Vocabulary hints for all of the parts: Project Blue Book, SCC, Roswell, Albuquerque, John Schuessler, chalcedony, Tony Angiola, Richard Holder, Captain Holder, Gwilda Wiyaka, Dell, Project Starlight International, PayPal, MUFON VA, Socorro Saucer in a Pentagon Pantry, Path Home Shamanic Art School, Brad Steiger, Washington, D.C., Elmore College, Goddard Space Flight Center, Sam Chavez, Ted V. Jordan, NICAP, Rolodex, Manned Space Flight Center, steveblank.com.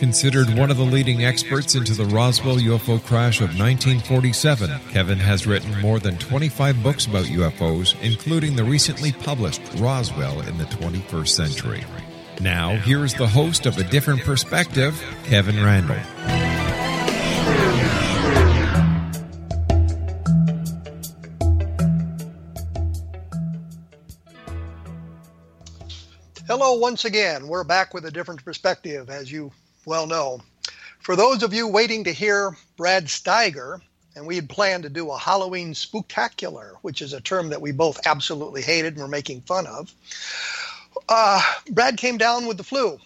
Considered one of the leading experts into the Roswell UFO crash of 1947, Kevin has written more than 25 books about UFOs, including the recently published Roswell in the 21st Century. Now, here is the host of A Different Perspective, Kevin Randle. Hello once again. We're back with A Different Perspective, as you well know. For those of you waiting to hear Brad Steiger, and we had planned to do a Halloween spooktacular, which is a term that we both absolutely hated and were making fun of. Brad came down with the flu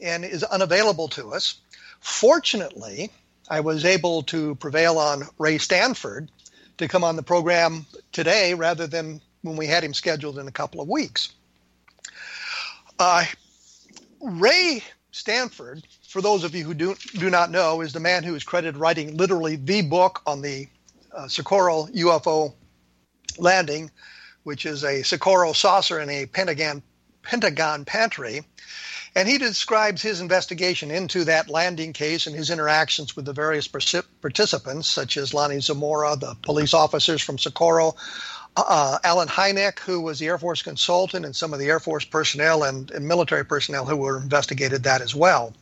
and is unavailable to us. Fortunately, I was able to prevail on Ray Stanford to come on the program today rather than when we had him scheduled in a couple of weeks. Ray Stanford, for those of you who do not know, is the man who is credited writing literally the book on the Socorro UFO landing, which is a Socorro Saucer in a Pentagon Pantry. And he describes his investigation into that landing case and his interactions with the various participants, such as Lonnie Zamora, the police officers from Socorro, Alan Hynek, who was the Air Force consultant, and some of the Air Force personnel and military personnel who were investigated that as well.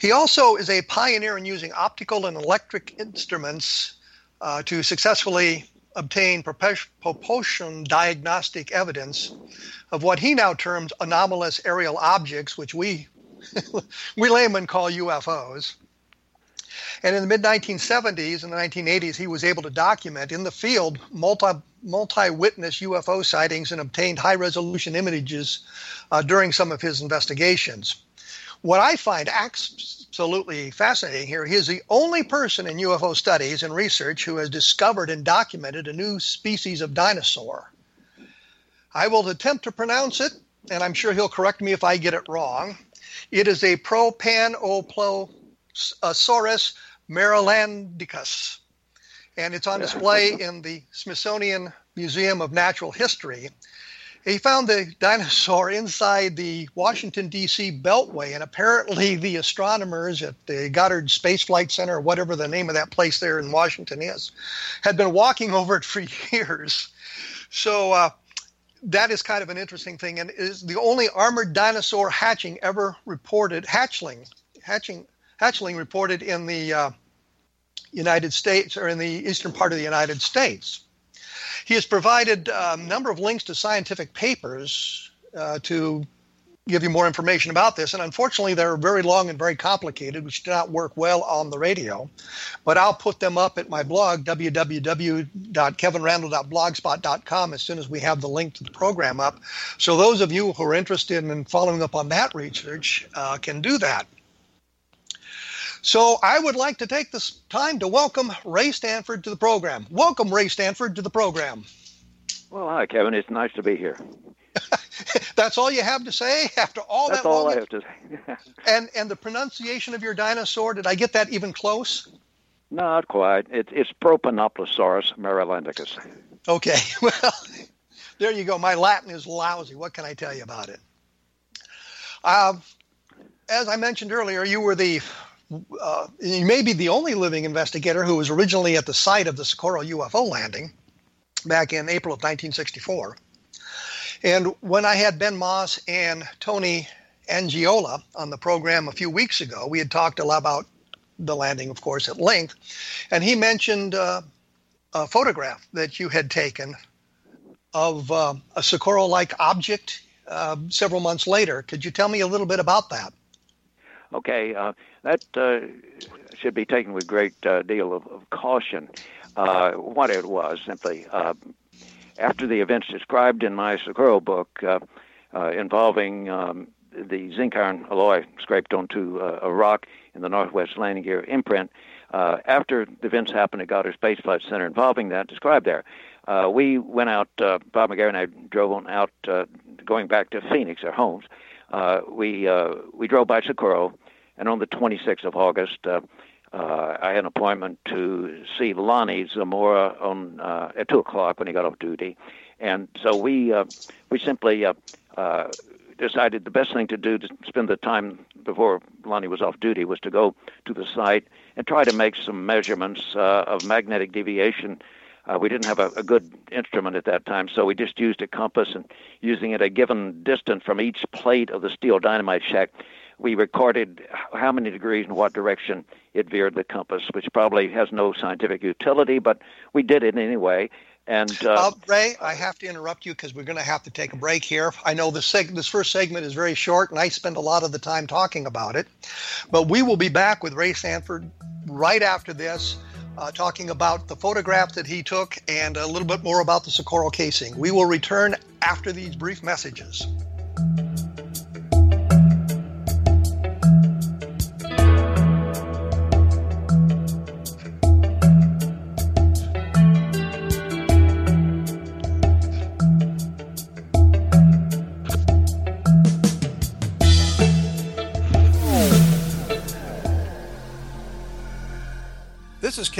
He also is a pioneer in using optical and electric instruments to successfully obtain propulsion diagnostic evidence of what he now terms anomalous aerial objects, which we laymen call UFOs. And in the mid-1970s and the 1980s, he was able to document in the field multi-witness UFO sightings and obtained high-resolution images during some of his investigations. What I find absolutely fascinating here, he is the only person in UFO studies and research who has discovered and documented a new species of dinosaur. I will attempt to pronounce it, and I'm sure he'll correct me if I get it wrong. It is a Propanoplosaurus marylandicus, and it's on display in the Smithsonian Museum of Natural History. He found the dinosaur inside the Washington, D.C. beltway, and apparently the astronomers at the Goddard Space Flight Center, or whatever the name of that place there in Washington is, had been walking over it for years. So that is kind of an interesting thing, and is the only armored dinosaur hatching ever reported, hatchling reported in the United States, or in the eastern part of the United States. He has provided a number of links to scientific papers to give you more information about this. And unfortunately, they're very long and very complicated, which do not work well on the radio. But I'll put them up at my blog, www.kevinrandle.blogspot.com, as soon as we have the link to the program up. So those of you who are interested in following up on that research can do that. So I would like to take this time to welcome Ray Stanford to the program. Welcome, Ray Stanford, to the program. Well, hi, Kevin. It's nice to be here. That's all you have to say after all that long? That's all I have to say. And the pronunciation of your dinosaur, did I get that even close? Not quite. It's Propanoplosaurus marylandicus. Okay. Well, there you go. My Latin is lousy. What can I tell you about it? As I mentioned earlier, you were the... you may be the only living investigator who was originally at the site of the Socorro UFO landing back in April of 1964. And when I had Ben Moss and Tony Angiola on the program a few weeks ago, we had talked a lot about the landing, of course, at length. And he mentioned a photograph that you had taken of a Socorro-like object several months later. Could you tell me a little bit about that? Okay, that should be taken with great deal of caution. What it was, simply, after the events described in my Socorro book involving the zinc iron alloy scraped onto a rock in the Northwest Landing Gear imprint, after the events happened at Goddard Space Flight Center involving that described there, we went out, Bob McGarry and I drove on out, going back to Phoenix, our homes. We drove by Socorro, and on the 26th of August, I had an appointment to see Lonnie Zamora on at 2 o'clock when he got off duty, and so we simply decided the best thing to do to spend the time before Lonnie was off duty was to go to the site and try to make some measurements of magnetic deviation. We didn't have a good instrument at that time, so we just used a compass, and using it a given distance from each plate of the steel dynamite shack, we recorded how many degrees and what direction it veered the compass, which probably has no scientific utility, but we did it anyway. And Ray, I have to interrupt you because we're going to have to take a break here. I know this first segment is very short, and I spend a lot of the time talking about it, but we will be back with Ray Stanford right after this. Talking about the photograph that he took and a little bit more about the Socorro casing. We will return after these brief messages. This is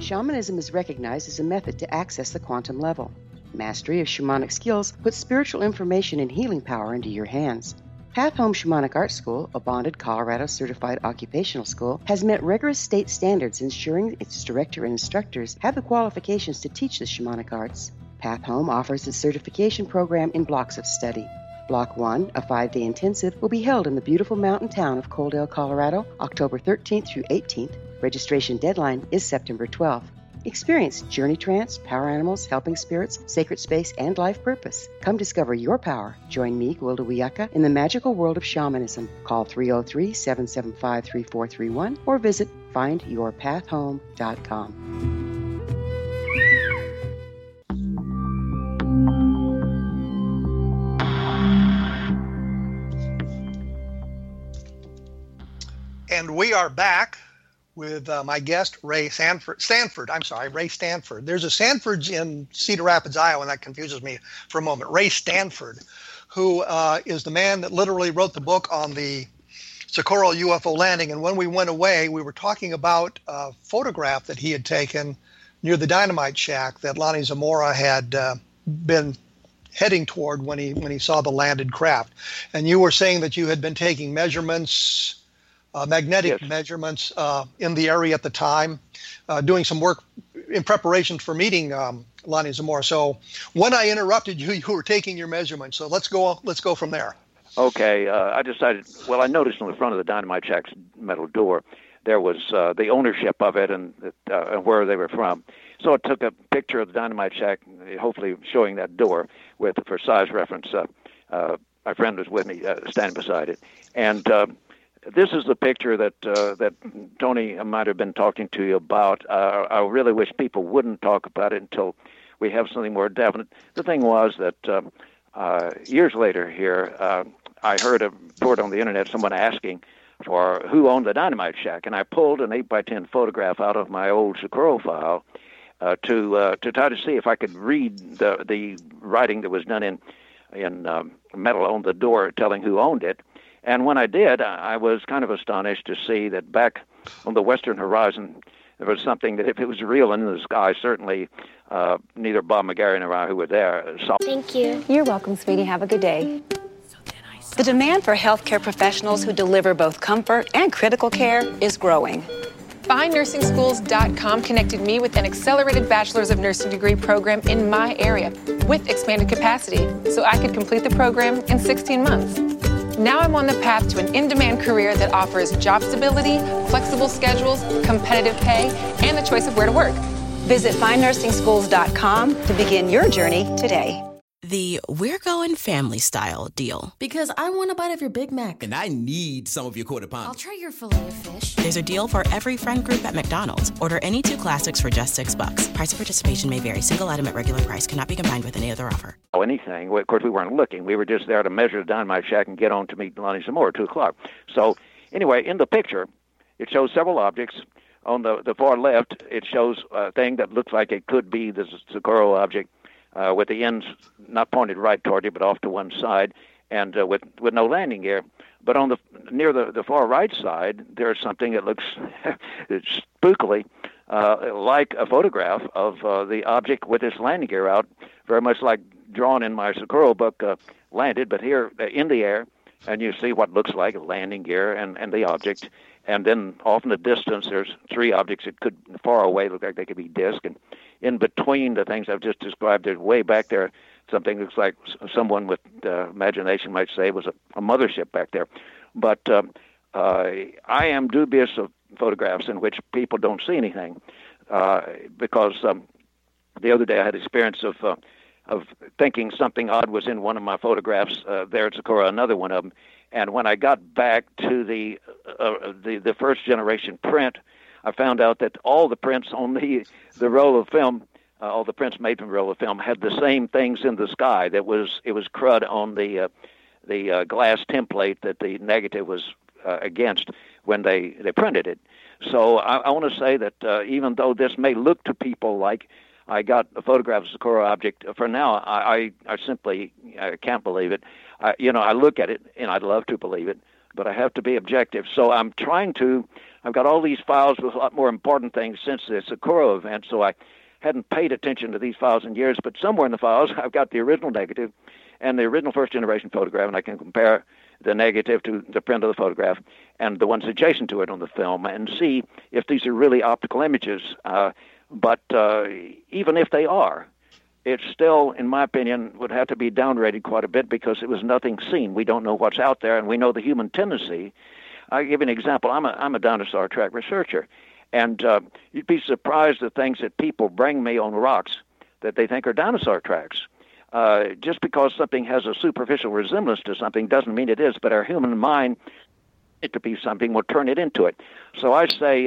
Shamanism is recognized as a method to access the quantum level. Mastery of shamanic skills puts spiritual information and healing power into your hands. Path Home Shamanic Art School, a bonded Colorado certified occupational school, has met rigorous state standards ensuring its director and instructors have the qualifications to teach the shamanic arts. Path Home offers its certification program in blocks of study. Block 1, a 5-day intensive, will be held in the beautiful mountain town of Coaldale, Colorado, October 13th through 18th. Registration deadline is September 12th. Experience journey trance, power animals, helping spirits, sacred space, and life purpose. Come discover your power. Join me, Gwilda Wiyaka, in the magical world of shamanism. Call 303-775-3431 or visit findyourpathhome.com. And we are back with my guest, Ray Stanford. There's a Stanford's in Cedar Rapids, Iowa, and that confuses me for a moment. Ray Stanford, who is the man that literally wrote the book on the Socorro UFO landing. And when we went away, we were talking about a photograph that he had taken near the dynamite shack that Lonnie Zamora had been heading toward when he saw the landed craft. And you were saying that you had been taking measurements... magnetic measurements in the area at the time, doing some work in preparation for meeting Lonnie Zamora. So when I interrupted you, you were taking your measurements. So let's go from there. Okay. I decided, I noticed on the front of the Dynamite Shack's metal door, there was the ownership of it and where they were from. So I took a picture of the Dynamite Shack, hopefully showing that door for size reference. My friend was with me, standing beside it. And... this is the picture that Tony might have been talking to you about. I really wish people wouldn't talk about it until we have something more definite. The thing was that years later here, I heard a report on the Internet, someone asking for who owned the Dynamite Shack, and I pulled an 8x10 photograph out of my old Socorro file to try to see if I could read the writing that was done in metal on the door telling who owned it. And when I did, I was kind of astonished to see that back on the western horizon, there was something that if it was real and in the sky, certainly neither Bob McGarry nor I, who were there, saw. Thank you. You're welcome, sweetie. Have a good day. The demand for healthcare professionals who deliver both comfort and critical care is growing. FindNursingSchools.com connected me with an accelerated Bachelor's of Nursing degree program in my area with expanded capacity so I could complete the program in 16 months. Now I'm on the path to an in-demand career that offers job stability, flexible schedules, competitive pay, and the choice of where to work. Visit FindNursingSchools.com to begin your journey today. The We're Going Family Style deal. Because I want a bite of your Big Mac. And I need some of your Quarter Pound. I'll try your Filet of Fish. There's a deal for every friend group at McDonald's. Order any two classics for just $6. Price of participation may vary. Single item at regular price cannot be combined with any other offer. Oh, anything. Well, of course, we weren't looking. We were just there to measure the Dynamite Shack and get on to meet Lonnie Zamora at 2 o'clock. So, anyway, in the picture, it shows several objects. On the far left, it shows a thing that looks like it could be the Socorro object. With the ends not pointed right toward you, but off to one side, and with no landing gear. But on near the far right side, there's something that looks spookily like a photograph of the object with its landing gear out, very much like drawn in my Socorro book, landed, but here in the air, and you see what looks like landing gear and the object. And then off in the distance, there's three objects that could, far away, look like they could be disc. And in between the things I've just described, there's way back there, something that looks like someone with imagination might say was a mothership back there. But I am dubious of photographs in which people don't see anything because the other day I had experience of thinking something odd was in one of my photographs there at Socorro, another one of them. And when I got back to the first generation print, I found out that all the prints on the roll of film, all the prints made from the roll of film, had the same things in the sky. It was crud on the glass template that the negative was against when they printed it. So I want to say that even though this may look to people like I got a photograph of the Socorro object, for now I simply can't believe it. I look at it and I'd love to believe it, but I have to be objective. So I'm trying to. I've got all these files with a lot more important things since the Socorro event, so I hadn't paid attention to these files in years. But somewhere in the files, I've got the original negative and the original first-generation photograph, and I can compare the negative to the print of the photograph and the ones adjacent to it on the film and see if these are really optical images. But even if they are, it still, in my opinion, would have to be downrated quite a bit because it was nothing seen. We don't know what's out there, and we know the human tendency. I'll give you an example. I'm a dinosaur track researcher, and you'd be surprised at things that people bring me on rocks that they think are dinosaur tracks. Just because something has a superficial resemblance to something doesn't mean it is, but our human mind, it to be something, will turn it into it. So I say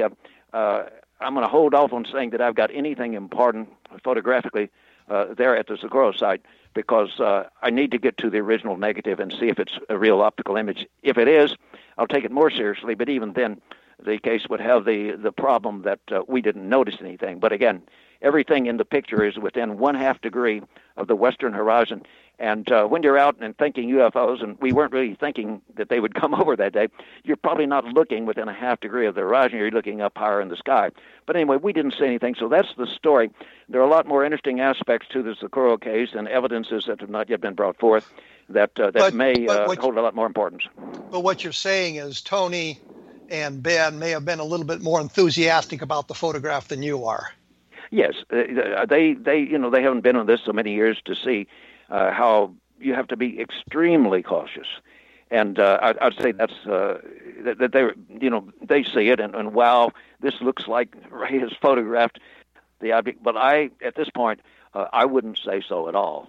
I'm going to hold off on saying that I've got anything important photographically there at the Socorro site because I need to get to the original negative and see if it's a real optical image. If it is, I'll take it more seriously, but even then the case would have the problem that we didn't notice anything. But again, everything in the picture is within 1/2 degree of the western horizon. And when you're out and thinking UFOs, and we weren't really thinking that they would come over that day, you're probably not looking within 1/2 degree of the horizon. You're looking up higher in the sky. But anyway, we didn't see anything, so that's the story. There are a lot more interesting aspects to the Socorro case and evidences that have not yet been brought forth that may hold a lot more importance. But what you're saying is Tony and Ben may have been a little bit more enthusiastic about the photograph than you are. Yes, they haven't been on this so many years to see how you have to be extremely cautious, and I'd say that's that they see it and wow, this looks like Ray has photographed the object, but I at this point I wouldn't say so at all.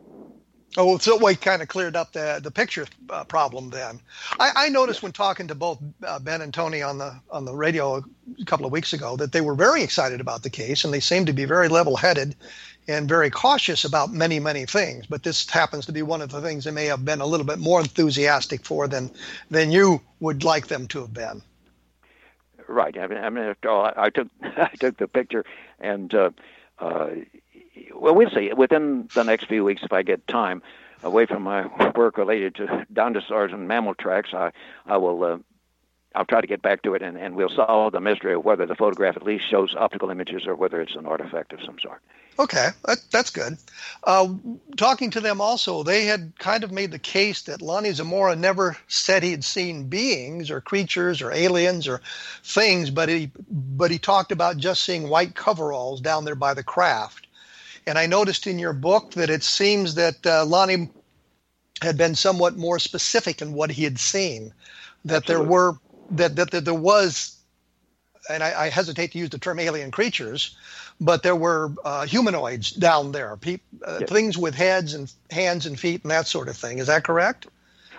Oh, so we kind of cleared up the picture problem then. I noticed when talking to both Ben and Tony on the radio a couple of weeks ago that they were very excited about the case, and they seemed to be very level-headed and very cautious about many, many things. But this happens to be one of the things they may have been a little bit more enthusiastic for than you would like them to have been. Right. I mean after all, I took the picture and well, we'll see. Within the next few weeks, if I get time away from my work related to dinosaurs and mammal tracks, I'll try to get back to it, and we'll solve the mystery of whether the photograph at least shows optical images or whether it's an artifact of some sort. Okay, that's good. Talking to them also, they had kind of made the case that Lonnie Zamora never said he'd seen beings or creatures or aliens or things, but he talked about just seeing white coveralls down there by the craft. And I noticed in your book that it seems that Lonnie had been somewhat more specific in what he had seen, that Absolutely. There were that there was, and I hesitate to use the term alien creatures, but there were humanoids down there, yes. Things with heads and hands and feet and that sort of thing. Is that correct?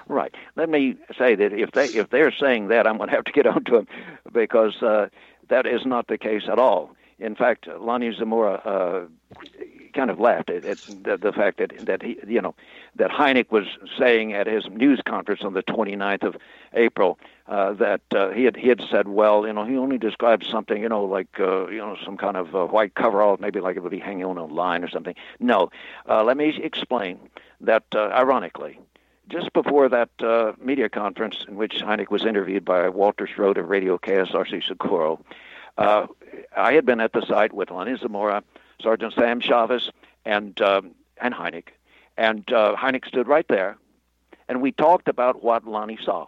Right. Let me say that if they're saying that, I'm going to have to get on to them because that is not the case at all. In fact, Lonnie Zamora kind of laughed at the fact that he, that Hynek was saying at his news conference on the 29th of April that he had said, well, he only described something, like some kind of white coverall, maybe like it would be hanging on a line or something. No, let me explain that. Ironically, just before that media conference in which Hynek was interviewed by Walter Schroeder, Radio KSRC Socorro. I had been at the site with Lonnie Zamora, Sergeant Sam Chavez, and Hynek. And Hynek stood right there, and we talked about what Lonnie saw.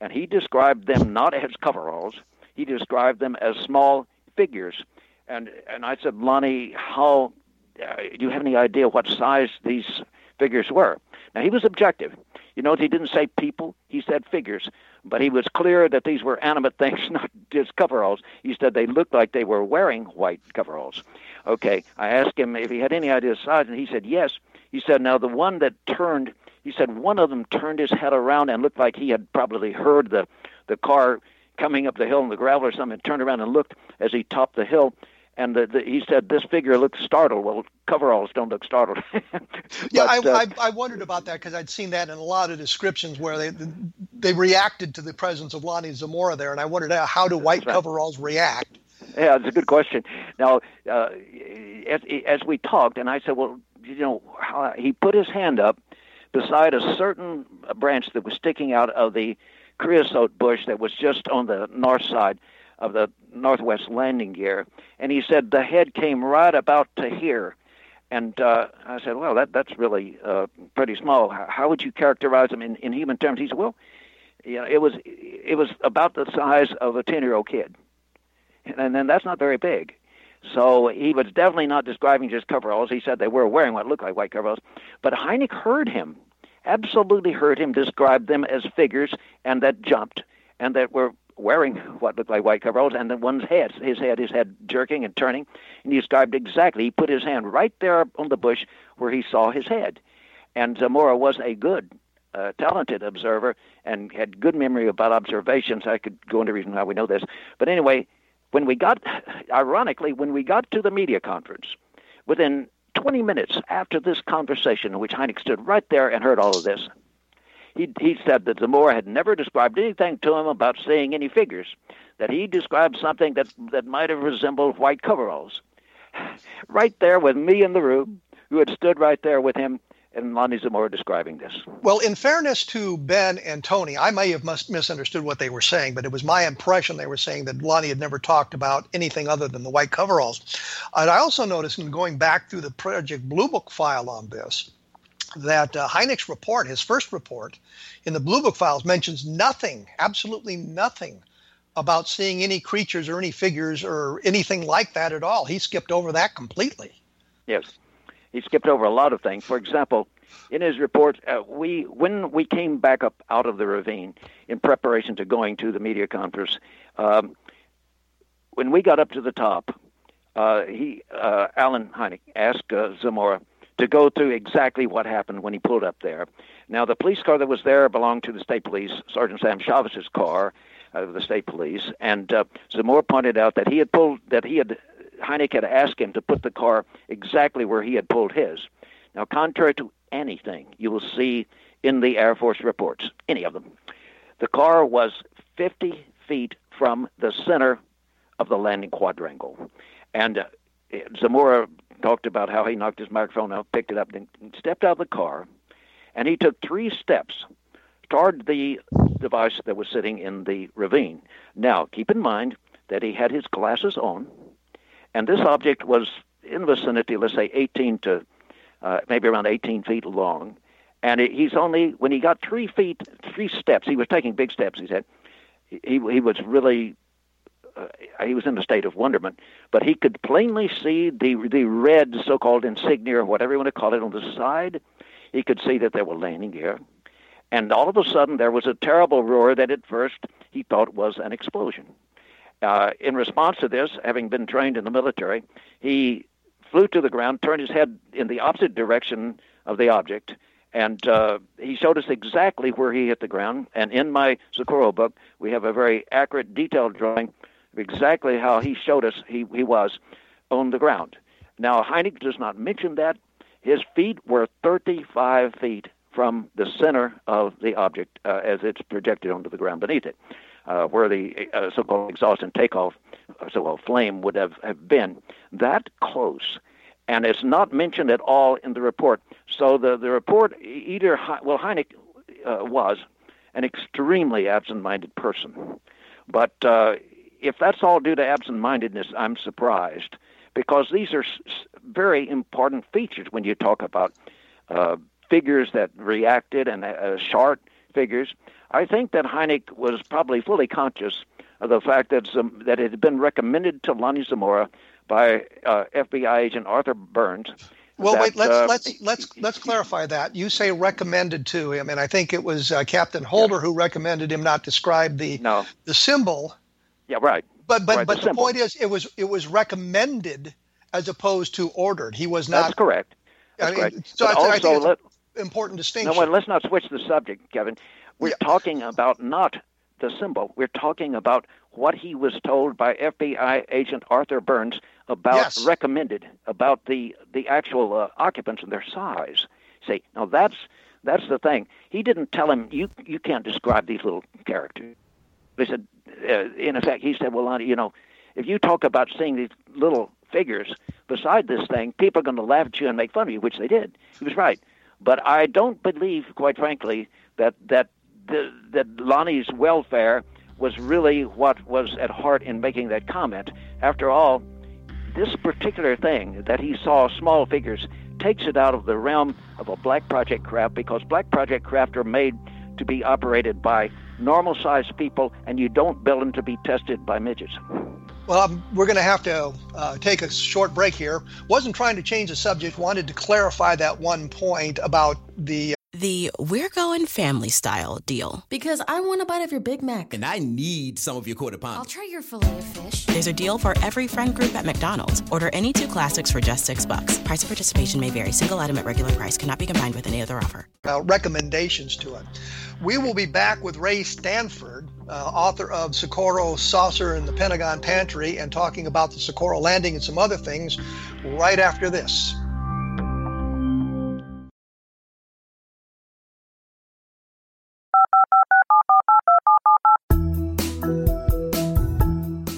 And he described them not as coveralls. He described them as small figures. And I said, Lonnie, how do you have any idea what size these figures were? Now, he was objective. He didn't say people. He said figures. But he was clear that these were animate things, not just coveralls. He said they looked like they were wearing white coveralls. Okay, I asked him if he had any idea of size, and he said yes. He said, now the one that turned, he said one of them turned his head around and looked like he had probably heard the car coming up the hill in the gravel or something, and turned around and looked as he topped the hill. And he said, this figure looks startled. Well, coveralls don't look startled. But, yeah, I wondered about that because I'd seen that in a lot of descriptions where they reacted to the presence of Lonnie Zamora there. And I wondered how do white coveralls react? Yeah, it's a good question. Now, as we talked, and I said, well, you know, he put his hand up beside a certain branch that was sticking out of the creosote bush that was just on the north side of the northwest landing gear, and he said the head came right about to here. And I said, well, that's really pretty small. How would you characterize him in human terms? He said, well, you know, it was about the size of a 10-year-old kid, and then that's not very big. So he was definitely not describing just coveralls. He said they were wearing what looked like white coveralls. But Hynek heard him, absolutely heard him describe them as figures, and that jumped, and that were wearing what looked like white coveralls, and then one's head, his head jerking and turning. And he described exactly, he put his hand right there on the bush where he saw his head. And Zamora was a good, talented observer and had good memory about observations. I could go into reason why we know this. But anyway, when we got to the media conference, within 20 minutes after this conversation in which Hynek stood right there and heard all of this, he said that Zamora had never described anything to him about seeing any figures, that he described something that might have resembled white coveralls. Right there with me in the room, who had stood right there with him, and Lonnie Zamora describing this. Well, in fairness to Ben and Tony, I may have misunderstood what they were saying, but it was my impression they were saying that Lonnie had never talked about anything other than the white coveralls. And I also noticed in going back through the Project Blue Book file on this, that Hynek's report, his first report, in the Blue Book files mentions nothing, absolutely nothing, about seeing any creatures or any figures or anything like that at all. He skipped over that completely. Yes, he skipped over a lot of things. For example, in his report, when we came back up out of the ravine in preparation to going to the media conference, when we got up to the top, Alan Hynek asked Zamora to go through exactly what happened when he pulled up there. Now, the police car that was there belonged to the state police, Sergeant Sam Chavez's car of the state police, and Zamora pointed out that Hynek had asked him to put the car exactly where he had pulled his. Now, contrary to anything you will see in the Air Force reports, any of them, the car was 50 feet from the center of the landing quadrangle. And Zamora talked about how he knocked his microphone out, picked it up, and stepped out of the car, and he took 3 steps toward the device that was sitting in the ravine. Now, keep in mind that he had his glasses on, and this object was in the vicinity, let's say 18 to maybe around 18 feet long, and when he got 3 steps, he was taking big steps, he said, he was really... he was in a state of wonderment, but he could plainly see the red so-called insignia, or whatever you want to call it, on the side. He could see that they were landing gear. And all of a sudden, there was a terrible roar that at first he thought was an explosion. In response to this, having been trained in the military, he flew to the ground, turned his head in the opposite direction of the object, and he showed us exactly where he hit the ground. And in my Socorro book, we have a very accurate, detailed drawing exactly how he showed us he was on the ground. Now, Hynek does not mention that. His feet were 35 feet from the center of the object as it's projected onto the ground beneath it, where the so-called exhaust and takeoff, so-called flame, would have been that close. And it's not mentioned at all in the report. So the report, Hynek was an extremely absent-minded person. But... if that's all due to absent-mindedness, I'm surprised, because these are very important features when you talk about figures that reacted and sharp figures. I think that Hynek was probably fully conscious of the fact that it had been recommended to Lonnie Zamora by FBI agent Arthur Burns. Well, wait. Let's clarify that. You say recommended to him, and I think it was Captain Holder who recommended him not describe the symbol. Yeah, right. But the point is, it was recommended as opposed to ordered. He was not. That's correct. That's correct. So I think it's an important distinction. No, well, let's not switch the subject, Kevin. We're talking about not the symbol. We're talking about what he was told by FBI agent Arthur Burns about recommended, about the actual occupants and their size. See, now that's the thing. He didn't tell him, you can't describe these little characters. They said, in effect, he said, well, Lonnie, you know, if you talk about seeing these little figures beside this thing, people are going to laugh at you and make fun of you, which they did. He was right. But I don't believe, quite frankly, that Lonnie's welfare was really what was at heart in making that comment. After all, this particular thing that he saw small figures takes it out of the realm of a black project craft, because black project craft are made to be operated by normal-sized people, and you don't build them to be tested by midgets. Well, we're going to have to take a short break here. Wasn't trying to change the subject, wanted to clarify that one point about the We're Going Family Style deal. Because I want a bite of your Big Mac. And I need some of your Quarter Pound. I'll try your Filet of Fish. There's a deal for every friend group at McDonald's. Order any two classics for just $6. Price of participation may vary. Single item at regular price cannot be combined with any other offer. Recommendations to it. We will be back with Ray Stanford, author of Socorro Saucer in the Pentagon Pantry, and talking about the Socorro landing and some other things right after this.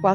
While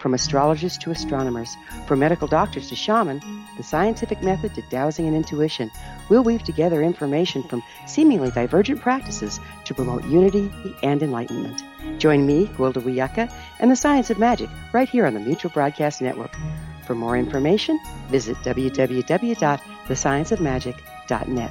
From astrologers to astronomers, from medical doctors to shaman, the scientific method to dowsing and intuition, we'll weave together information from seemingly divergent practices to promote unity and enlightenment. Join me, Gwilda Wiyaka, and the Science of Magic right here on the Mutual Broadcast Network. For more information, visit www.thescienceofmagic.net.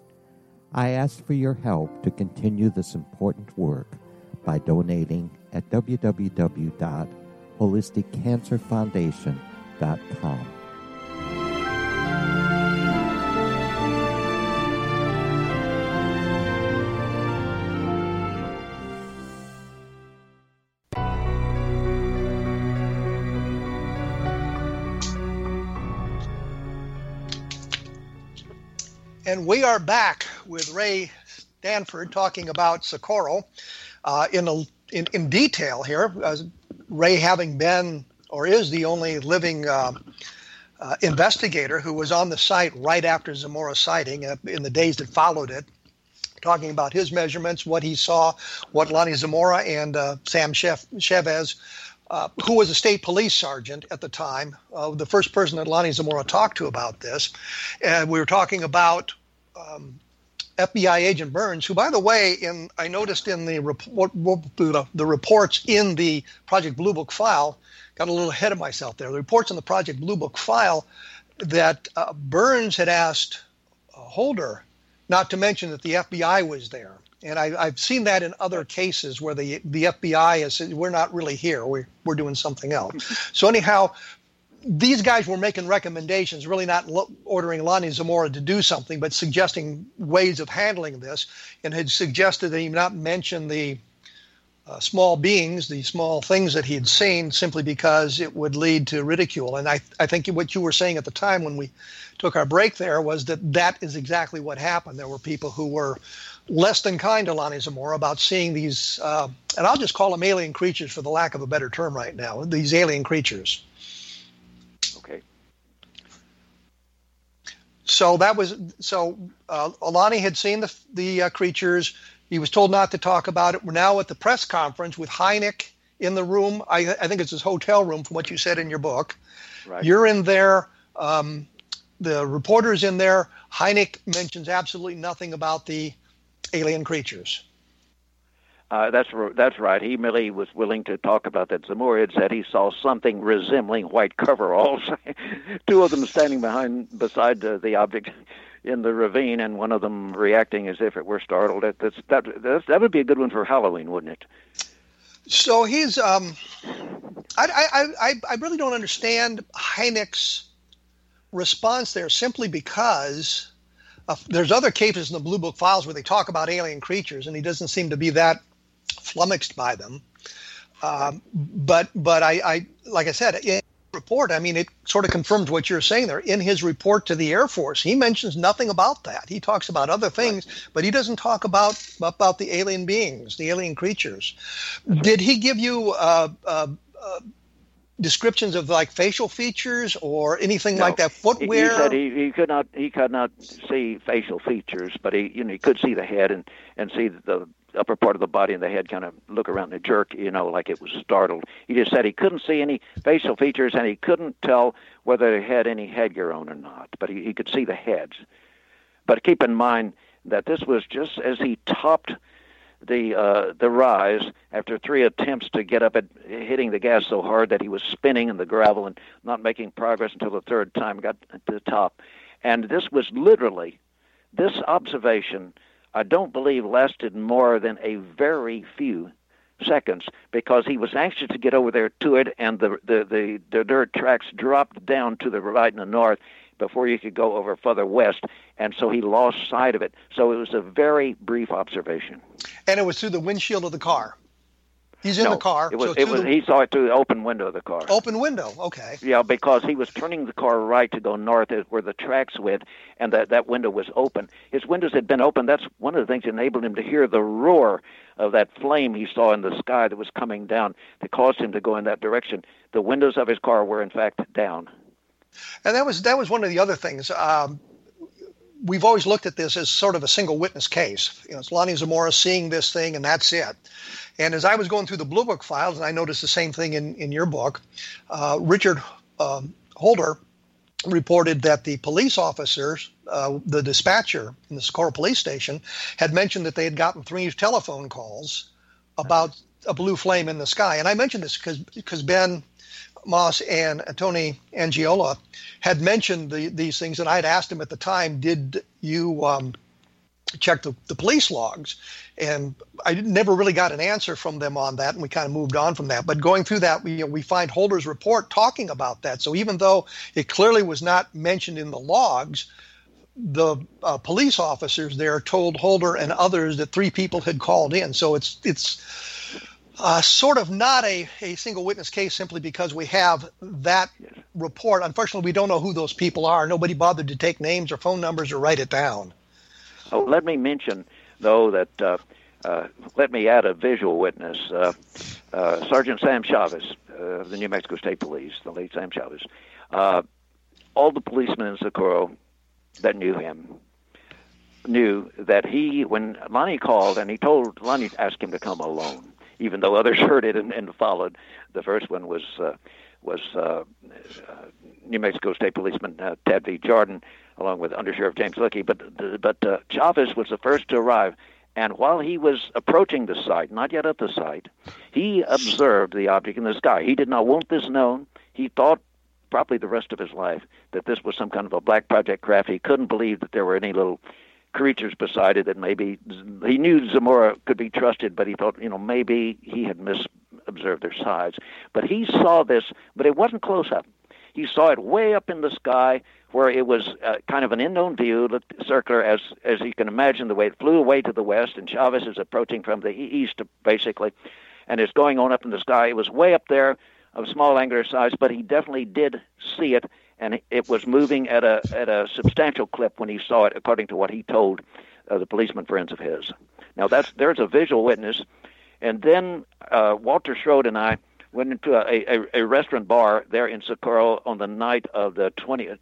I ask for your help to continue this important work by donating at www.holisticcancerfoundation.com. And we are back with Ray Stanford talking about Socorro in detail here. Ray having been or is the only living investigator who was on the site right after Zamora's sighting in the days that followed it, talking about his measurements, what he saw, what Lonnie Zamora and Sam Chavez, who was a state police sergeant at the time, the first person that Lonnie Zamora talked to about this. And we were talking about FBI agent Burns, who, by the way, I noticed in the reports in the Project Blue Book file, got a little ahead of myself there. The reports in the Project Blue Book file that Burns had asked Holder not to mention that the FBI was there. And I've seen that in other cases where the FBI has said, we're not really here, we're doing something else. So anyhow, these guys were making recommendations, really not ordering Lonnie Zamora to do something, but suggesting ways of handling this, and had suggested that he not mention the small beings, the small things that he had seen, simply because it would lead to ridicule. And I think what you were saying at the time when we took our break there was that is exactly what happened. There were people who were less than kind to Lonnie Zamora about seeing these, and I'll just call them alien creatures for the lack of a better term right now, these alien creatures. So that was Alani had seen the creatures. He was told not to talk about it. We're now at the press conference with Hynek in the room. I think it's his hotel room, from what you said in your book. Right. You're in there. The reporter's in there. Hynek mentions absolutely nothing about the alien creatures. That's right. He merely was willing to talk about that. Zamora had said he saw something resembling white coveralls, two of them standing beside the object in the ravine, and one of them reacting as if it were startled. That would be a good one for Halloween, wouldn't it? So he's I really don't understand Hynek's response there, simply because there's other cases in the Blue Book files where they talk about alien creatures, and he doesn't seem to be that flummoxed by them, but I like I said, in report, I mean, it sort of confirms what you're saying there. In his report to the Air Force, he mentions nothing about that. He talks about other things, but he doesn't talk about the alien beings, the alien creatures. Did he give you descriptions of like facial features or anything? No, like that, footwear? He said he could not see facial features, but he could see the head and see the upper part of the body, and the head kind of look around in a jerk, like it was startled. He just said he couldn't see any facial features, and he couldn't tell whether it had any headgear on or not, but he could see the heads. But keep in mind that this was just as he topped the rise after three attempts to get up, at hitting the gas so hard that he was spinning in the gravel and not making progress until the third time got to the top. And this was literally, this observation, I don't believe lasted more than a very few seconds, because he was anxious to get over there to it, and the dirt tracks dropped down to the right and the north before you could go over further west, and so he lost sight of it. So it was a very brief observation. And it was through the windshield of the car. He's in the car. He saw it through the open window of the car. Open window, okay. Yeah, because he was turning the car right to go north where the tracks went, and that window was open. His windows had been open. That's one of the things that enabled him to hear the roar of that flame he saw in the sky that was coming down, that caused him to go in that direction. The windows of his car were, in fact, down. And that was one of the other things. We've always looked at this as sort of a single witness case. It's Lonnie Zamora seeing this thing, and that's it. And as I was going through the Blue Book files, and I noticed the same thing in your book, Richard Holder reported that the police officers, the dispatcher in the Socorro police station, had mentioned that they had gotten three telephone calls about a blue flame in the sky. And I mentioned this because Ben Moss and Tony Angiola had mentioned these things, and I had asked him at the time, did you check the police logs? And I never really got an answer from them on that, and we kind of moved on from that. But going through that, we find Holder's report talking about that. So even though it clearly was not mentioned in the logs, the police officers there told Holder and others that 3 people had called in. So it's sort of not a single witness case simply because we have that report. Unfortunately, we don't know who those people are. Nobody bothered to take names or phone numbers or write it down. Oh, let me mention, though, that let me add a visual witness. Sergeant Sam Chavez of the New Mexico State Police, the late Sam Chavez, all the policemen in Socorro that knew him knew that when Lonnie called, and he told Lonnie to ask him to come alone, even though others heard it and followed. The first one was New Mexico State Policeman Ted V. Jordan, along with Undersheriff James Luckey. But Chavez was the first to arrive, and while he was approaching the site, not yet at the site, he observed the object in the sky. He did not want this known. He thought probably the rest of his life that this was some kind of a black project craft. He couldn't believe that there were any little creatures beside it, that maybe he knew Zamora could be trusted, but he thought, maybe he had misobserved their size. But he saw this, but it wasn't close up. He saw it way up in the sky where it was kind of an unknown view, looked circular, as you can imagine, the way it flew away to the west, and Chavez is approaching from the east, basically, and it's going on up in the sky. It was way up there of small angular size, but he definitely did see it, and it was moving at a substantial clip when he saw it, according to what he told the policeman friends of his. Now, there's a visual witness. And then Walter Schroeder and I went into a restaurant bar there in Socorro on the night of the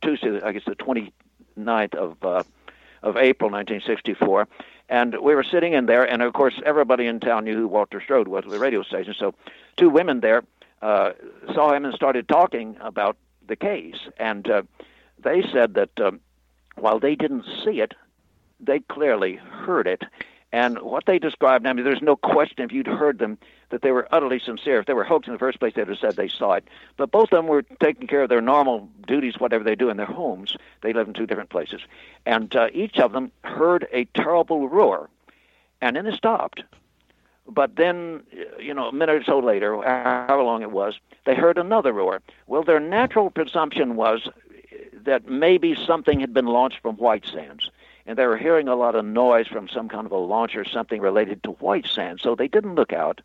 Tuesday, I guess the 29th of April, 1964. And we were sitting in there, and of course everybody in town knew who Walter Schroeder was at the radio station. So 2 women there saw him and started talking about the case. And they said that while they didn't see it, they clearly heard it. And what they described, I mean, there's no question if you'd heard them that they were utterly sincere. If they were hoaxed in the first place, they'd have said they saw it. But both of them were taking care of their normal duties, whatever they do in their homes. They live in 2 different places. And each of them heard a terrible roar, and then it stopped. But then, a minute or so later, however long it was, they heard another roar. Well, their natural presumption was that maybe something had been launched from White Sands, and they were hearing a lot of noise from some kind of a launch or something related to White Sands, so they didn't look out.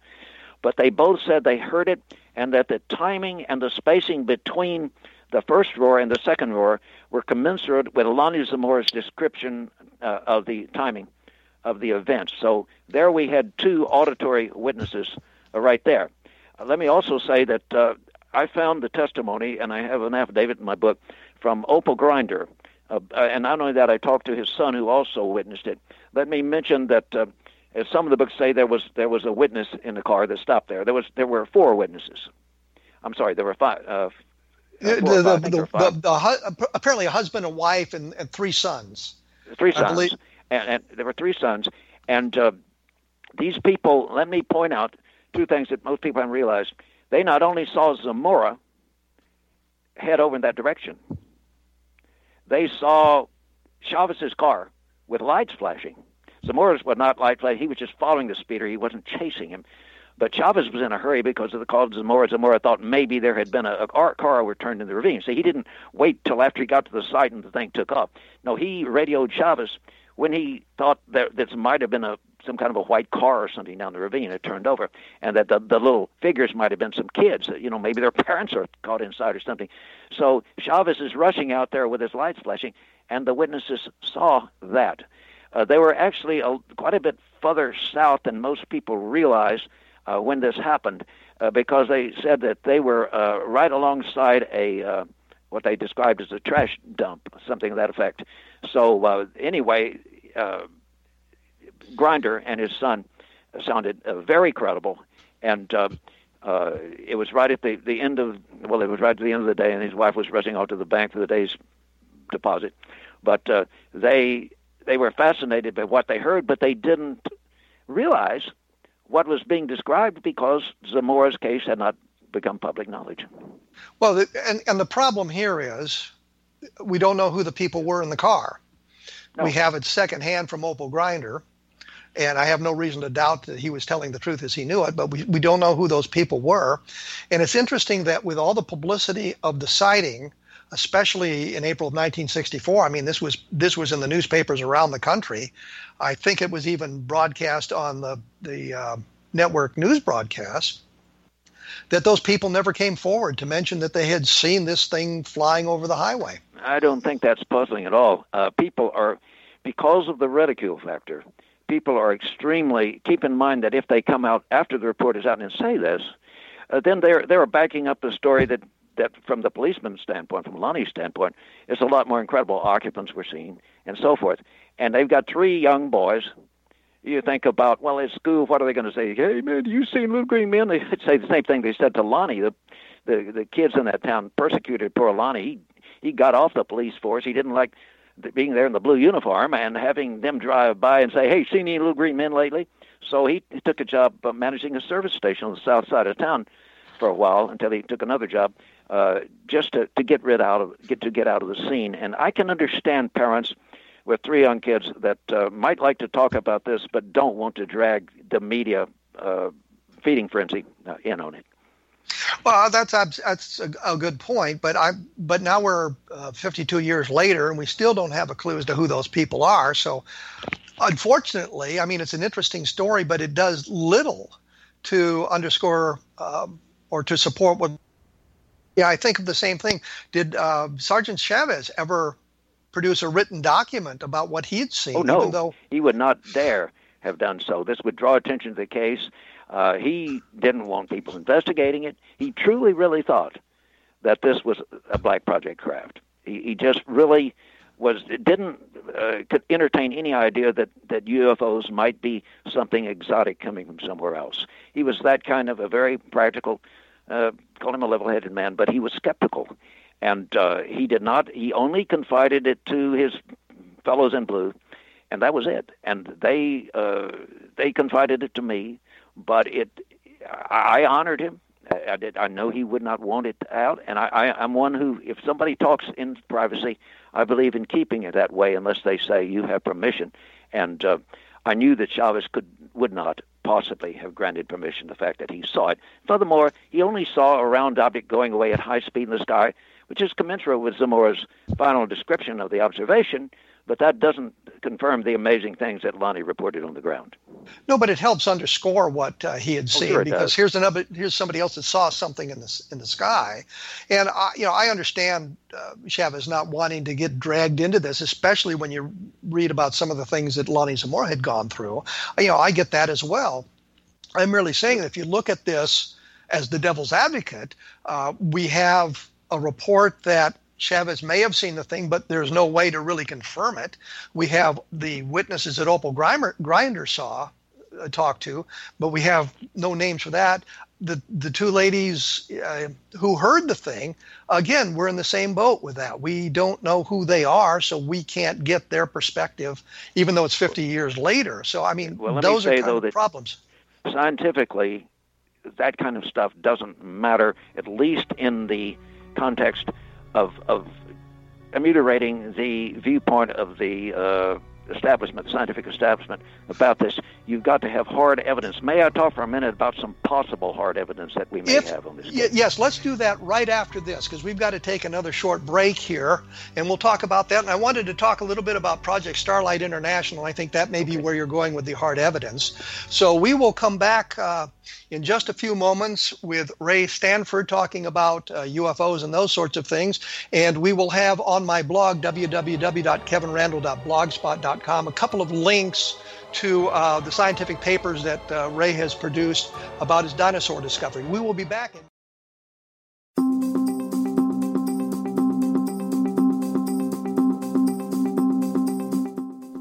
But they both said they heard it, and that the timing and the spacing between the first roar and the second roar were commensurate with Lonnie Zamora's description of the timing of the event. So there we had 2 auditory witnesses right there. Let me also say that I found the testimony, and I have an affidavit in my book, from Opal Grinder. And not only that, I talked to his son who also witnessed it. Let me mention that, as some of the books say, there was a witness in the car that stopped there. There were 4 witnesses. I'm sorry, there were 5. Apparently a husband and wife and 3 sons. 3 sons. And there were 3 sons, and these people, let me point out 2 things that most people haven't realized. They not only saw Zamora head over in that direction, they saw Chavez's car with lights flashing. Zamora's was not light flashing. He was just following the speeder. He wasn't chasing him. But Chavez was in a hurry because of the call to Zamora. Zamora thought maybe there had been a car overturned in the ravine. So he didn't wait till after he got to the site and the thing took off. No, he radioed Chavez when he thought that this might have been some kind of a white car or something down the ravine that turned over, and that the little figures might have been some kids, maybe their parents are caught inside or something. So Chavez is rushing out there with his lights flashing, and the witnesses saw that. They were actually quite a bit further south than most people realize when this happened, because they said that they were right alongside what they described as a trash dump, something to that effect. So Grinder and his son sounded very credible, and it was right at the end of the day, and his wife was rushing out to the bank for the day's deposit. But they were fascinated by what they heard, but they didn't realize what was being described because Zamora's case had not become public knowledge. Well, and the problem here is we don't know who the people were in the car. No. We have it secondhand from Opal Grinder, and I have no reason to doubt that he was telling the truth as he knew it, but we don't know who those people were. And it's interesting that with all the publicity of the sighting, especially in April of 1964, I mean, this was in the newspapers around the country. I think it was even broadcast on the network news broadcast, that those people never came forward to mention that they had seen this thing flying over the highway. I don't think that's puzzling at all. People are, because of the ridicule factor, people are extremely, keep in mind that if they come out after the report is out and say this, then they're backing up the story that from the policeman's standpoint, from Lonnie's standpoint, is a lot more incredible. Occupants were seen and so forth. And they've got three young boys. You think about, well, at school, what are they going to say? Hey, man, you seen little green men? They say the same thing they said to Lonnie. The kids in that town persecuted poor Lonnie. He got off the police force. He didn't like being there in the blue uniform and having them drive by and say, hey, seen any little green men lately? So he took a job managing a service station on the south side of town for a while until he took another job just to get out of the scene. And I can understand parents with three young kids that might like to talk about this but don't want to drag the media feeding frenzy in on it. Well, that's a good point, but now we're 52 years later and we still don't have a clue as to who those people are. So unfortunately, I mean, it's an interesting story, but it does little to underscore or to support what. Yeah, I think of the same thing. Did Sergeant Chavez ever produce a written document about what he'd seen? Oh, no. Even though he would not dare have done so. This would draw attention to the case. He didn't want people investigating it. He truly, really thought that this was a black project craft. He just really didn't entertain any idea that UFOs might be something exotic coming from somewhere else. He was that kind of a very practical, call him a level-headed man, but he was skeptical. And he did not. He only confided it to his fellows in blue, and that was it. And they confided it to me, but I honored him. I did. I know he would not want it out, and I'm one who, if somebody talks in privacy, I believe in keeping it that way unless they say you have permission. And I knew that Chavez would not possibly have granted permission. The fact that he saw it. Furthermore, he only saw a round object going away at high speed in the sky, which is commensurate with Zamora's final description of the observation, but that doesn't confirm the amazing things that Lonnie reported on the ground. No, but it helps underscore what he had seen, sure, because does. Here's somebody else that saw something in the sky, and I understand Chavez not wanting to get dragged into this, especially when you read about some of the things that Lonnie Zamora had gone through. I get that as well. I'm merely saying that if you look at this as the devil's advocate, we have a report that Chavez may have seen the thing, but there's no way to really confirm it. We have the witnesses that Opal Grinder saw, talked to, but we have no names for that. The two ladies who heard the thing, again, we're in the same boat with that. We don't know who they are, so we can't get their perspective, even though it's 50 years later. So, I mean, well, those are kind of problems. Scientifically, that kind of stuff doesn't matter, at least in the context of ameliorating the viewpoint of the establishment, scientific establishment about this. You've got to have hard evidence. May I talk for a minute about some possible hard evidence that we may have on this case? Yes, let's do that right after this, because we've got to take another short break here, and we'll talk about that. And I wanted to talk a little bit about Project Starlight International. I think that may be where you're going with the hard evidence. So we will come back in just a few moments with Ray Stanford talking about UFOs and those sorts of things. And we will have on my blog, www.kevinrandle.blogspot.com, a couple of links to the scientific papers that Ray has produced about his dinosaur discovery. We will be back.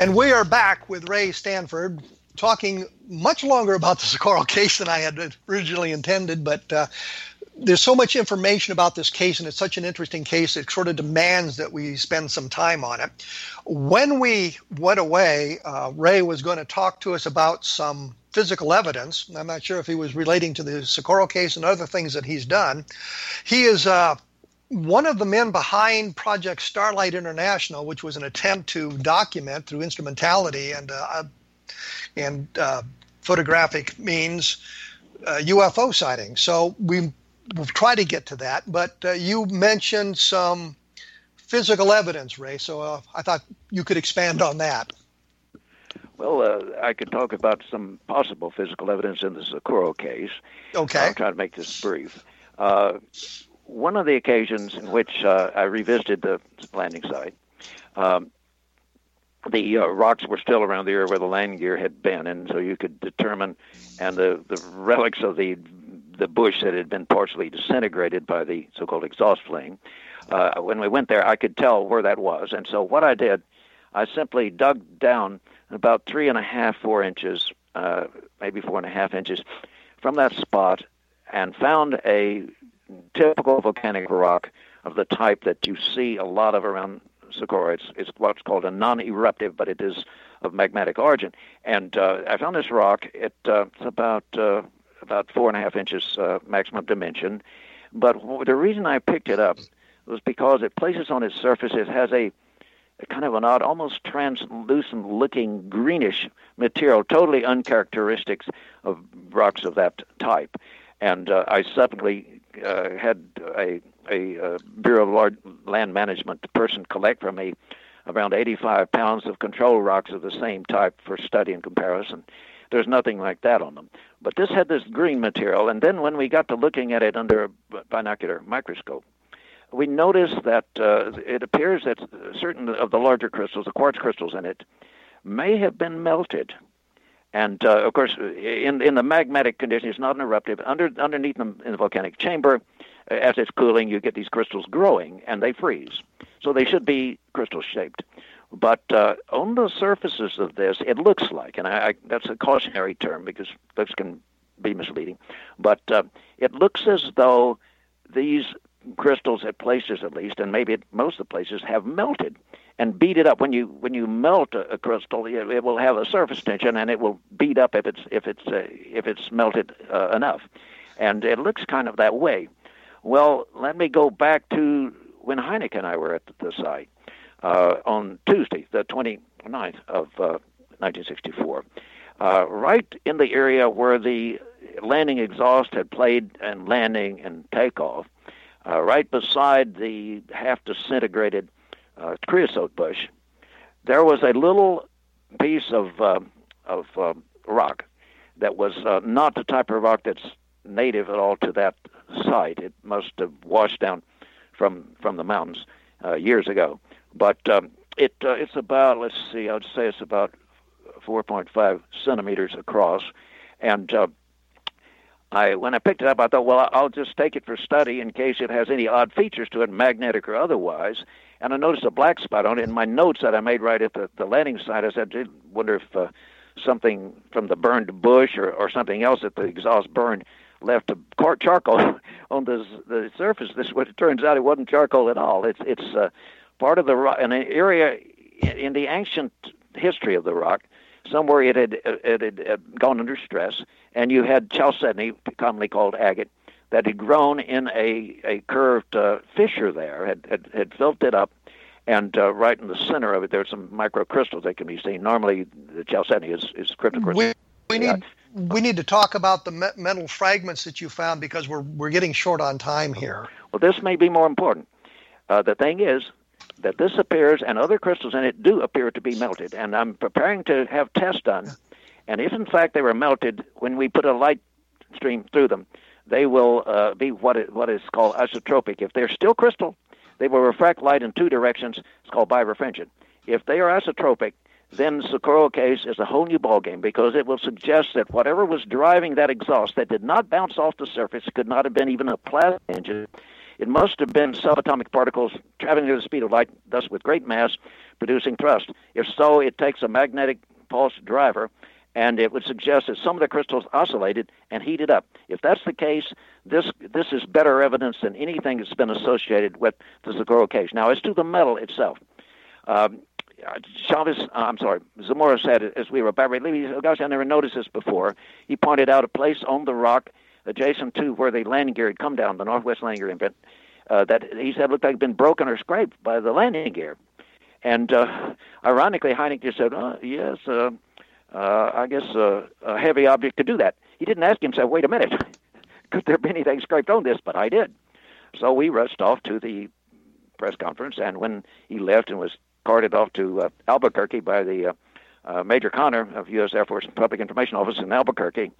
And we are back with Ray Stanford, talking much longer about the Socorro case than I had originally intended, but there's so much information about this case, and it's such an interesting case, it sort of demands that we spend some time on it. When we went away, Ray was going to talk to us about some physical evidence. I'm not sure if he was relating to the Socorro case and other things that he's done. He is one of the men behind Project Starlight International, which was an attempt to document through instrumentality and photographic means UFO sightings. So we'll try to get to that. But you mentioned some physical evidence, Ray, so I thought you could expand on that. Well, I could talk about some possible physical evidence in the Socorro case. Okay. I'll try to make this brief. One of the occasions in which I revisited the landing site, the rocks were still around the area where the landing gear had been, and so you could determine, and the relics of the bush that had been partially disintegrated by the so-called exhaust flame. When we went there, I could tell where that was, and so what I did, I simply dug down about 3 1/2, 4 inches, maybe 4 1/2 inches from that spot, and found a typical volcanic rock of the type that you see a lot of around Socorro. It's what's called a non-eruptive, but it is of magmatic origin. And I found this rock. It's about 4 1/2 inches maximum dimension. But the reason I picked it up was because it places on its surface, it has a kind of an odd, almost translucent-looking greenish material, totally uncharacteristic of rocks of that type. And I subsequently had a Bureau of Land Management person collect from me around 85 pounds of control rocks of the same type for study and comparison. There's nothing like that on them. But this had this green material, and then when we got to looking at it under a binocular microscope, we noticed that it appears that certain of the larger crystals, the quartz crystals in it, may have been melted. And, of course, in the magmatic condition, it's not an eruptive. Underneath them in the volcanic chamber, as it's cooling, you get these crystals growing, and they freeze. So they should be crystal-shaped. But on the surfaces of this, it looks like, and I that's a cautionary term because looks can be misleading, but it looks as though these crystals at places at least, and maybe at most of the places, have melted and beat it up. When you melt a crystal, it will have a surface tension, and it will beat up if it's melted enough. And it looks kind of that way. Well, let me go back to when Hynek and I were at the site on Tuesday, the 29th of 1964, right in the area where the landing exhaust had played and landing and takeoff. Right beside the half-disintegrated creosote bush, there was a little piece of rock that was not the type of rock that's native at all to that site. It must have washed down from the mountains years ago. But it's about, let's see, I would say it's about 4.5 centimeters across, and when I picked it up, I thought, well, I'll just take it for study in case it has any odd features to it, magnetic or otherwise. And I noticed a black spot on it. In my notes that I made right at the landing site, I said, I wonder if something from the burned bush or something else that the exhaust burned left a charcoal on the surface. This what it turns out, it wasn't charcoal at all. It's part of an area in the ancient history of the rock Somewhere it had gone under stress, and you had chalcedony, commonly called agate, that had grown in a curved fissure there, had filled it up, and right in the center of it, there are some microcrystals that can be seen. Normally, the chalcedony is cryptocrystal. We need to talk about the metal fragments that you found, because we're getting short on time here. Well, this may be more important. The thing is that this appears, and other crystals in it do appear to be melted, and I'm preparing to have tests done, and if in fact they were melted, when we put a light stream through them, they will be what is called isotropic. If they're still crystal, they will refract light in two directions. It's called birefringent. If they are isotropic, then the Socorro case is a whole new ballgame, because it will suggest that whatever was driving that exhaust that did not bounce off the surface could not have been even a plasma engine. It must have been subatomic particles traveling at the speed of light, thus with great mass, producing thrust. If so, it takes a magnetic pulse driver, and it would suggest that some of the crystals oscillated and heated up. If that's the case, this is better evidence than anything that's been associated with the Socorro case. Now, as to the metal itself, Zamora said as we were about to leave, he said, "Oh gosh, I never noticed this before." He pointed out a place on the rock adjacent to where the landing gear had come down, the northwest landing gear imprint, that he said looked like it had been broken or scraped by the landing gear. And ironically, Hynek just said, "Yes, I guess a heavy object could do that." He didn't ask himself, "Wait a minute, could there be anything scraped on this?" But I did. So we rushed off to the press conference, and when he left and was carted off to Albuquerque by the Major Connor of U.S. Air Force Public Information Office in Albuquerque,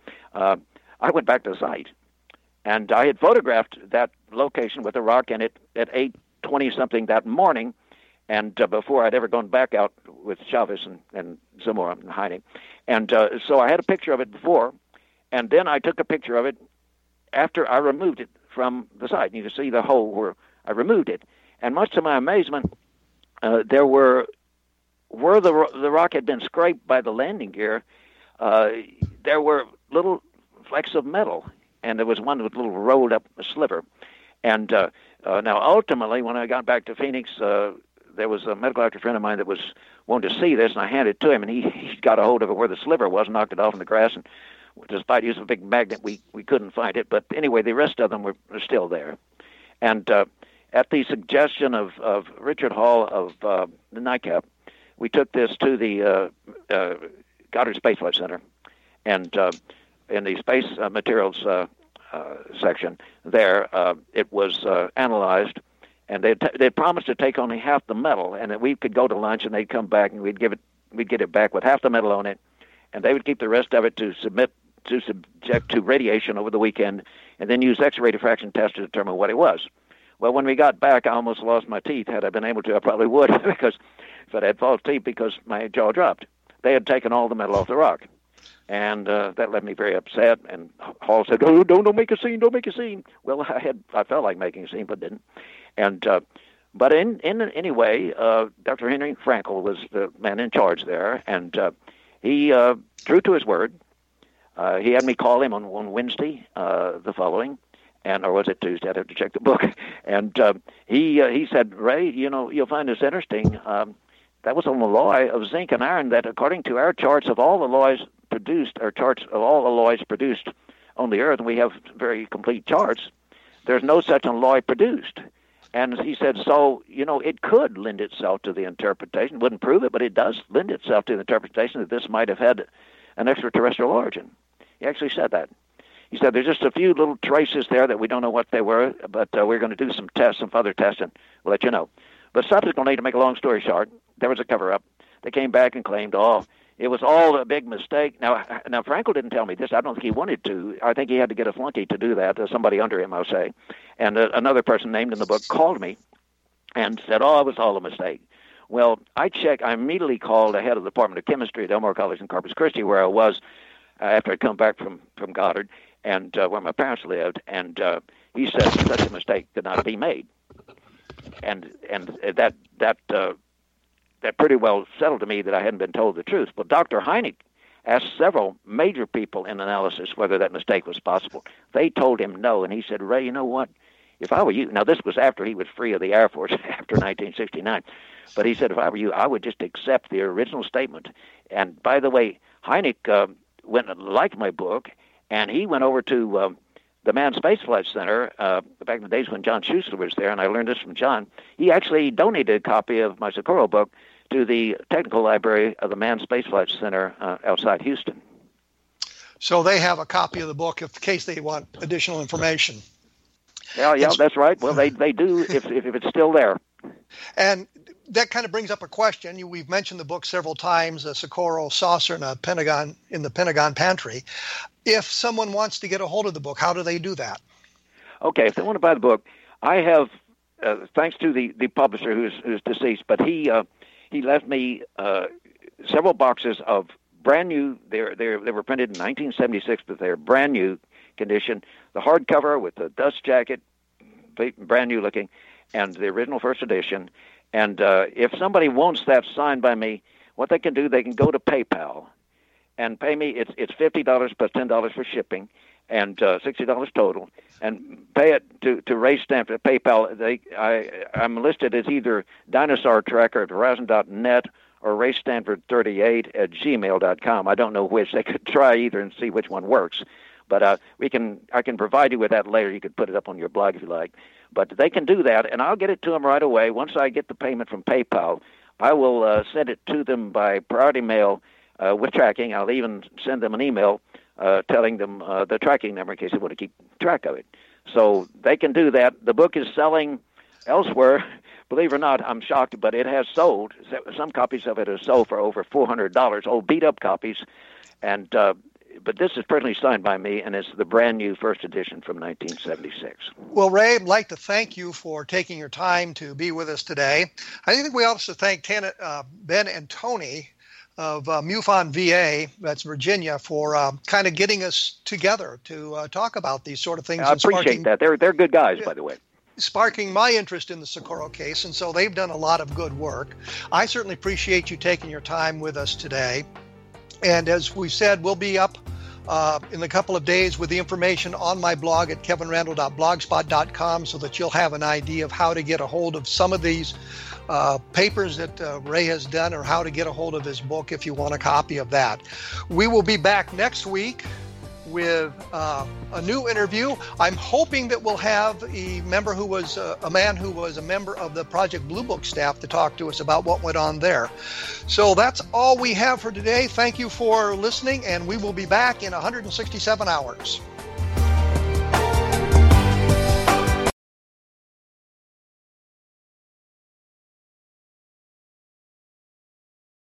I went back to the site, and I had photographed that location with a rock in it at 8:20-something that morning, and before I'd ever gone back out with Chavez and Zamora and Hynek. And so I had a picture of it before, and then I took a picture of it after I removed it from the site. And you can see the hole where I removed it. And much to my amazement, there were, where the rock had been scraped by the landing gear, there were little flecks of metal, and there was one with a little rolled up sliver. And now ultimately, when I got back to Phoenix, there was a medical doctor friend of mine that was wanted to see this, and I handed it to him, and he got a hold of it where the sliver was, knocked it off in the grass, and despite using a big magnet, we couldn't find it. But anyway, the rest of them were still there. And at the suggestion of Richard Hall of the NICAP, we took this to the Goddard Space Flight Center, and in the space materials section there, it was analyzed, and they promised to take only half the metal, and that we could go to lunch, and they'd come back, and we'd get it back with half the metal on it, and they would keep the rest of it to subject to radiation over the weekend, and then use X-ray diffraction tests to determine what it was. Well, when we got back, I almost lost my teeth. Had I been able to, I probably would, because if I had false teeth, because my jaw dropped. They had taken all the metal off the rock, and that left me very upset. And Hall said, "Oh, don't make a scene, don't make a scene." Well, I felt like making a scene, but didn't. And but anyway, Dr. Henry Frankel was the man in charge there, and he true to his word. He had me call him on Wednesday the following. And or was it Tuesday? I'd have to check the book. And he said, "Ray, you know, you'll find this interesting. That was an alloy of zinc and iron that, according to our charts of all alloys produced, on the Earth, and we have very complete charts, there's no such alloy produced." And he said, "So, you know, it could lend itself to the interpretation. Wouldn't prove it, but it does lend itself to the interpretation that this might have had an extraterrestrial origin." He actually said that. He said, "There's just a few little traces there that we don't know what they were, but we're going to do some tests, some further tests, and we'll let you know." But subsequently, to make a long story short, there was a cover-up. They came back and claimed, "Oh, it was all a big mistake." Now Frankel didn't tell me this. I don't think he wanted to. I think he had to get a flunky to do that, somebody under him, I'll say. And another person named in the book called me and said, "Oh, it was all a mistake." Well, I checked. I immediately called the head of the Department of Chemistry at Elmore College in Corpus Christi, where I was after I'd come back from Goddard, and where my parents lived, and he said such a mistake could not be made, and that pretty well settled to me that I hadn't been told the truth. But Dr. Hynek asked several major people in analysis whether that mistake was possible. They told him no, and he said, "Ray, you know what? if I were you, now this was after he was free of the Air Force after 1969, but he said, if I were you, I would just accept the original statement. And by the way, Hynek liked my book, and he went over to the Manned Space Flight Center back in the days when John Schuessler was there, and I learned this from John. He actually donated a copy of my Socorro book to the technical library of the Manned Space Flight Center outside Houston. So they have a copy of the book in case they want additional information. Yeah, that's right. Well, they do if it's still there. And that kind of brings up a question. We've mentioned the book several times, Socorro Saucer in the Pentagon Pantry. If someone wants to get a hold of the book, how do they do that? Okay, if they want to buy the book, I have, thanks to the publisher who's deceased, but he left me several boxes of brand new. They were printed in 1976, but they're brand new condition. The hardcover with the dust jacket, brand new looking, and the original first edition. And if somebody wants that signed by me, what they can do, they can go to PayPal and pay me. It's $50 plus $10 for shipping, and $60 total. And pay it to Ray Stanford. PayPal. I'm listed as either Dinosaur Tracker at Horizon.net or Ray Stanford 38 at gmail.com. I don't know which. They could try either and see which one works. But I can provide you with that later. You could put it up on your blog if you like. But they can do that, and I'll get it to them right away. Once I get the payment from PayPal, I will send it to them by priority mail with tracking. I'll even send them an email telling them the tracking number in case they want to keep track of it. So they can do that. The book is selling elsewhere. Believe it or not, I'm shocked, but it has sold. Some copies of it have sold for over $400, old beat-up copies. And but this is personally signed by me, and it's the brand-new first edition from 1976. Well, Ray, I'd like to thank you for taking your time to be with us today. I think we also thank Ben and Tony of MUFON VA, that's Virginia, for kind of getting us together to talk about these sort of things. I appreciate that. They're good guys, by the way. Sparking my interest in the Socorro case, and so they've done a lot of good work. I certainly appreciate you taking your time with us today. And as we said, we'll be up in a couple of days with the information on my blog at kevinrandle.blogspot.com so that you'll have an idea of how to get a hold of some of these papers that Ray has done, or how to get a hold of his book if you want a copy of that. We will be back next week with a new interview. I'm hoping that we'll have a man who was a member of the Project Blue Book staff to talk to us about what went on there. So that's all we have for today. Thank you for listening, and we will be back in 167 hours.